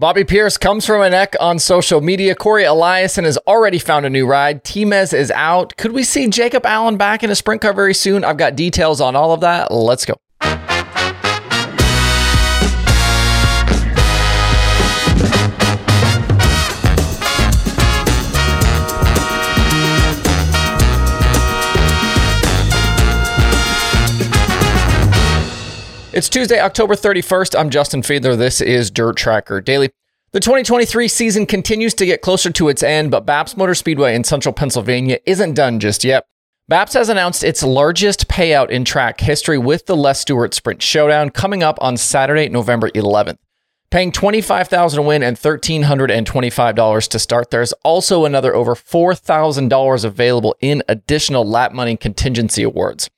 Bobby Pierce comes from a neck on social media. Cory Eliason has already found a new ride. Timez is out. Could we see Jacob Allen back in a sprint car very soon? I've got details on all of that. Let's go. It's Tuesday, October 31st. I'm Justin Fiedler. This is Dirt Tracker Daily. The 2023 season continues to get closer to its end, but BAPS Motor Speedway in central Pennsylvania isn't done just yet. BAPS has announced its largest payout in track history with the Les Stewart Sprint Showdown coming up on Saturday, November 11th. Paying $25,000 to win and $1,325 to start. There's also another over $4,000 available in additional lap money contingency awards.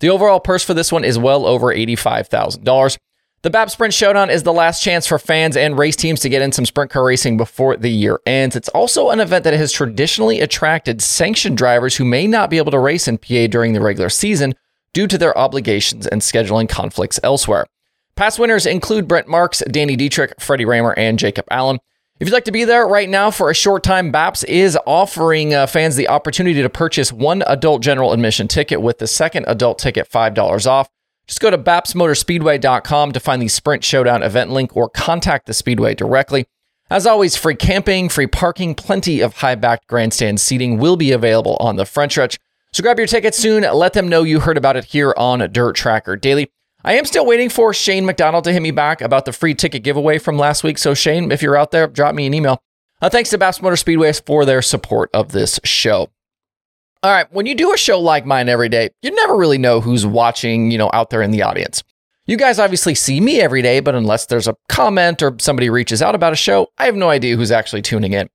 The overall purse for this one is well over $85,000. The BAPS Sprint Showdown is the last chance for fans and race teams to get in some sprint car racing before the year ends. It's also an event that has traditionally attracted sanctioned drivers who may not be able to race in PA during the regular season due to their obligations and scheduling conflicts elsewhere. Past winners include Brent Marks, Danny Dietrich, Freddie Raymer, and Jacob Allen. If you'd like to be there right now for a short time, BAPS is offering fans the opportunity to purchase one adult general admission ticket with the second adult ticket $5 off. Just go to bapsmotorspeedway.com to find the Sprint Showdown event link or contact the Speedway directly. As always, free camping, free parking, plenty of high-backed grandstand seating will be available on the front stretch. So grab your tickets soon. Let them know you heard about it here on Dirt Tracker Daily. I am still waiting for Shane McDonald to hit me back about the free ticket giveaway from last week. So Shane, if you're out there, drop me an email. Thanks to BAPS Motor Speedway for their support of this show. All right. When you do a show like mine every day, you never really know who's watching, out there in the audience. You guys obviously see me every day, but unless there's a comment or somebody reaches out about a show, I have no idea who's actually tuning in.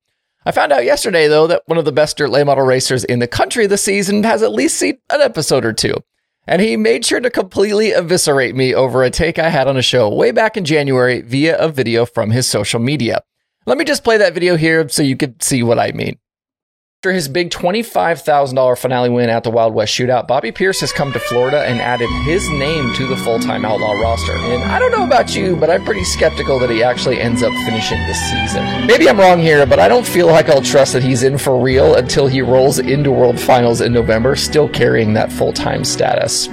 I found out yesterday, though, that one of the best dirt late model racers in the country this season has at least seen an episode or two. And he made sure to completely eviscerate me over a take I had on a show way back in January via a video from his social media. Let me just play that video here so you can see what I mean. After his big $25,000 finale win at the Wild West Shootout, Bobby Pierce has come to Florida and added his name to the full-time Outlaw roster. And I don't know about you, but I'm pretty skeptical that he actually ends up finishing this season. Maybe I'm wrong here, but I don't feel like I'll trust that he's in for real until he rolls into World Finals in November, still carrying that full-time status.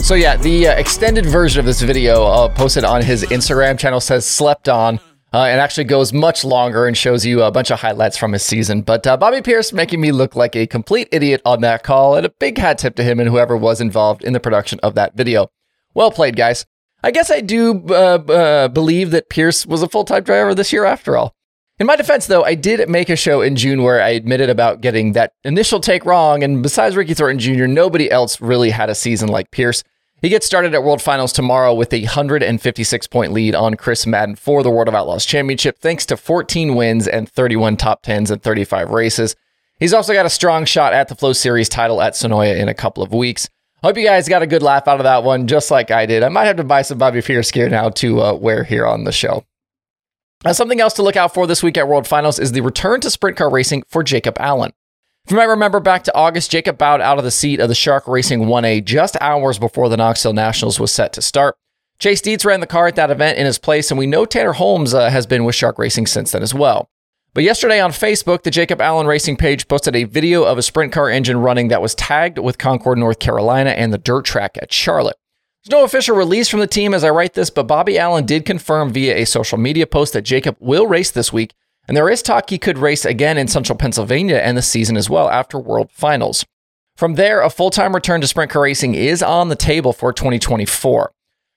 So yeah, the extended version of this video posted on his Instagram channel says slept on and actually goes much longer and shows you a bunch of highlights from his season. But Bobby Pierce making me look like a complete idiot on that call, and a big hat tip to him and whoever was involved in the production of that video. Well played, guys. I guess I do believe that Pierce was a full-time driver this year after all. In my defense, though, I did make a show in June where I admitted about getting that initial take wrong. And besides Ricky Thornton Jr., nobody else really had a season like Pierce. He gets started at World Finals tomorrow with a 156-point lead on Chris Madden for the World of Outlaws Championship, thanks to 14 wins and 31 top 10s and 35 races. He's also got a strong shot at the Flow Series title at Sonoya in a couple of weeks. Hope you guys got a good laugh out of that one, just like I did. I might have to buy some Bobby Pierce gear now to wear here on the show. Something else to look out for this week at World Finals is the return to sprint car racing for Jacob Allen. If you might remember back to August, Jacob bowed out of the seat of the Shark Racing 1A just hours before the Knoxville Nationals was set to start. Chase Dietz ran the car at that event in his place, and we know Tanner Holmes has been with Shark Racing since then as well. But yesterday on Facebook, the Jacob Allen Racing page posted a video of a sprint car engine running that was tagged with Concord, North Carolina, and the dirt track at Charlotte. There's no official release from the team as I write this, but Bobby Allen did confirm via a social media post that Jacob will race this week. And there is talk he could race again in Central Pennsylvania and the season as well after World Finals. From there, a full-time return to sprint car racing is on the table for 2024.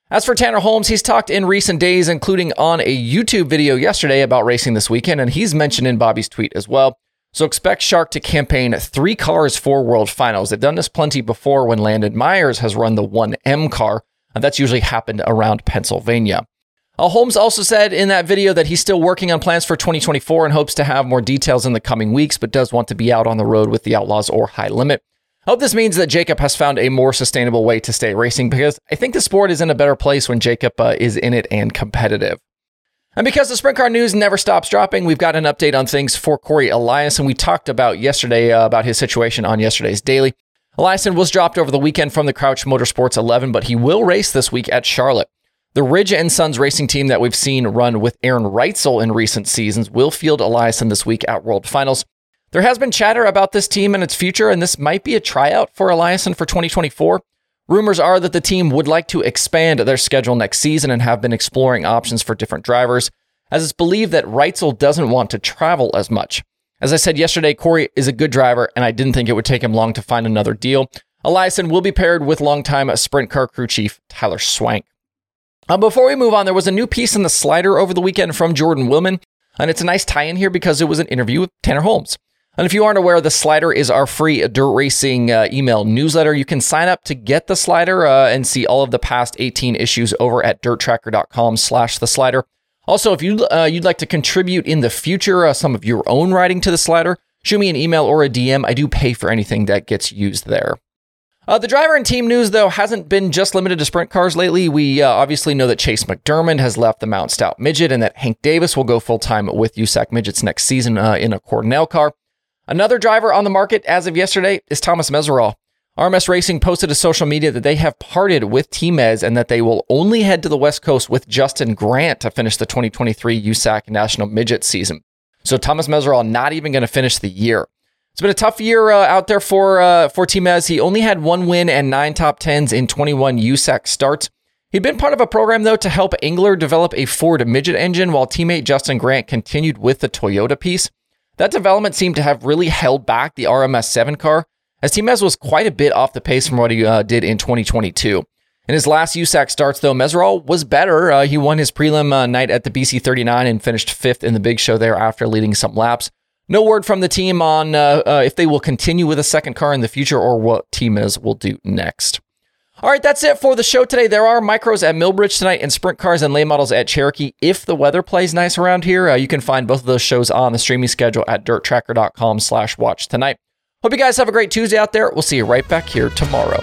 As for Tanner Holmes, he's talked in recent days, including on a YouTube video yesterday about racing this weekend, and he's mentioned in Bobby's tweet as well. So expect Shark to campaign 3 cars for World Finals. They've done this plenty before when Landon Myers has run the 1M car, and that's usually happened around Pennsylvania. Holmes also said in that video that he's still working on plans for 2024 and hopes to have more details in the coming weeks, but does want to be out on the road with the Outlaws or High Limit. I hope this means that Jacob has found a more sustainable way to stay racing, because I think the sport is in a better place when Jacob is in it and competitive. And because the sprint car news never stops dropping, we've got an update on things for Cory Eliason. We talked about yesterday about his situation on yesterday's Daily. Eliason was dropped over the weekend from the Crouch Motorsports 11, but he will race this week at Charlotte. The Ridge and Sons racing team that we've seen run with Aaron Reitzel in recent seasons will field Eliason this week at World Finals. There has been chatter about this team and its future, and this might be a tryout for Eliason for 2024. Rumors are that the team would like to expand their schedule next season and have been exploring options for different drivers, as it's believed that Reitzel doesn't want to travel as much. As I said yesterday, Cory is a good driver, and I didn't think it would take him long to find another deal. Eliason will be paired with longtime sprint car crew chief Tyler Swank. Before we move on, there was a new piece in the Slider over the weekend from Jordan Willman, and it's a nice tie-in here because it was an interview with Tanner Holmes. And if you aren't aware, the Slider is our free dirt racing email newsletter. You can sign up to get the Slider and see all of the past 18 issues over at dirttracker.com/theslider. Also, if you'd like to contribute in the future some of your own writing to the Slider, shoot me an email or a DM. I do pay for anything that gets used there. The driver and team news, though, hasn't been just limited to sprint cars lately. We obviously know that Chase McDermott has left the Mount Stout Midget and that Hank Davis will go full-time with USAC Midgets next season in a Cornell car. Another driver on the market as of yesterday is Thomas Meseraull. RMS Racing posted to social media that they have parted with Team Mez and that they will only head to the West Coast with Justin Grant to finish the 2023 USAC National Midget season. So Thomas Meseraull not even going to finish the year. It's been a tough year out there for Team Mez. He only had one win and 9 top 10s in 21 USAC starts. He'd been part of a program, though, to help Engler develop a Ford Midget engine while teammate Justin Grant continued with the Toyota piece. That development seemed to have really held back the RMS 7 car, as Team Mez was quite a bit off the pace from what he did in 2022. In his last USAC starts, though, Meseraull was better. He won his prelim night at the BC39 and finished 5th in the big show there after leading some laps. No word from the team on if they will continue with a second car in the future or what Team Mez will do next. All right, that's it for the show today. There are micros at Millbridge tonight and sprint cars and late models at Cherokee. If the weather plays nice around here, you can find both of those shows on the streaming schedule at dirttracker.com/watch tonight. Hope you guys have a great Tuesday out there. We'll see you right back here tomorrow.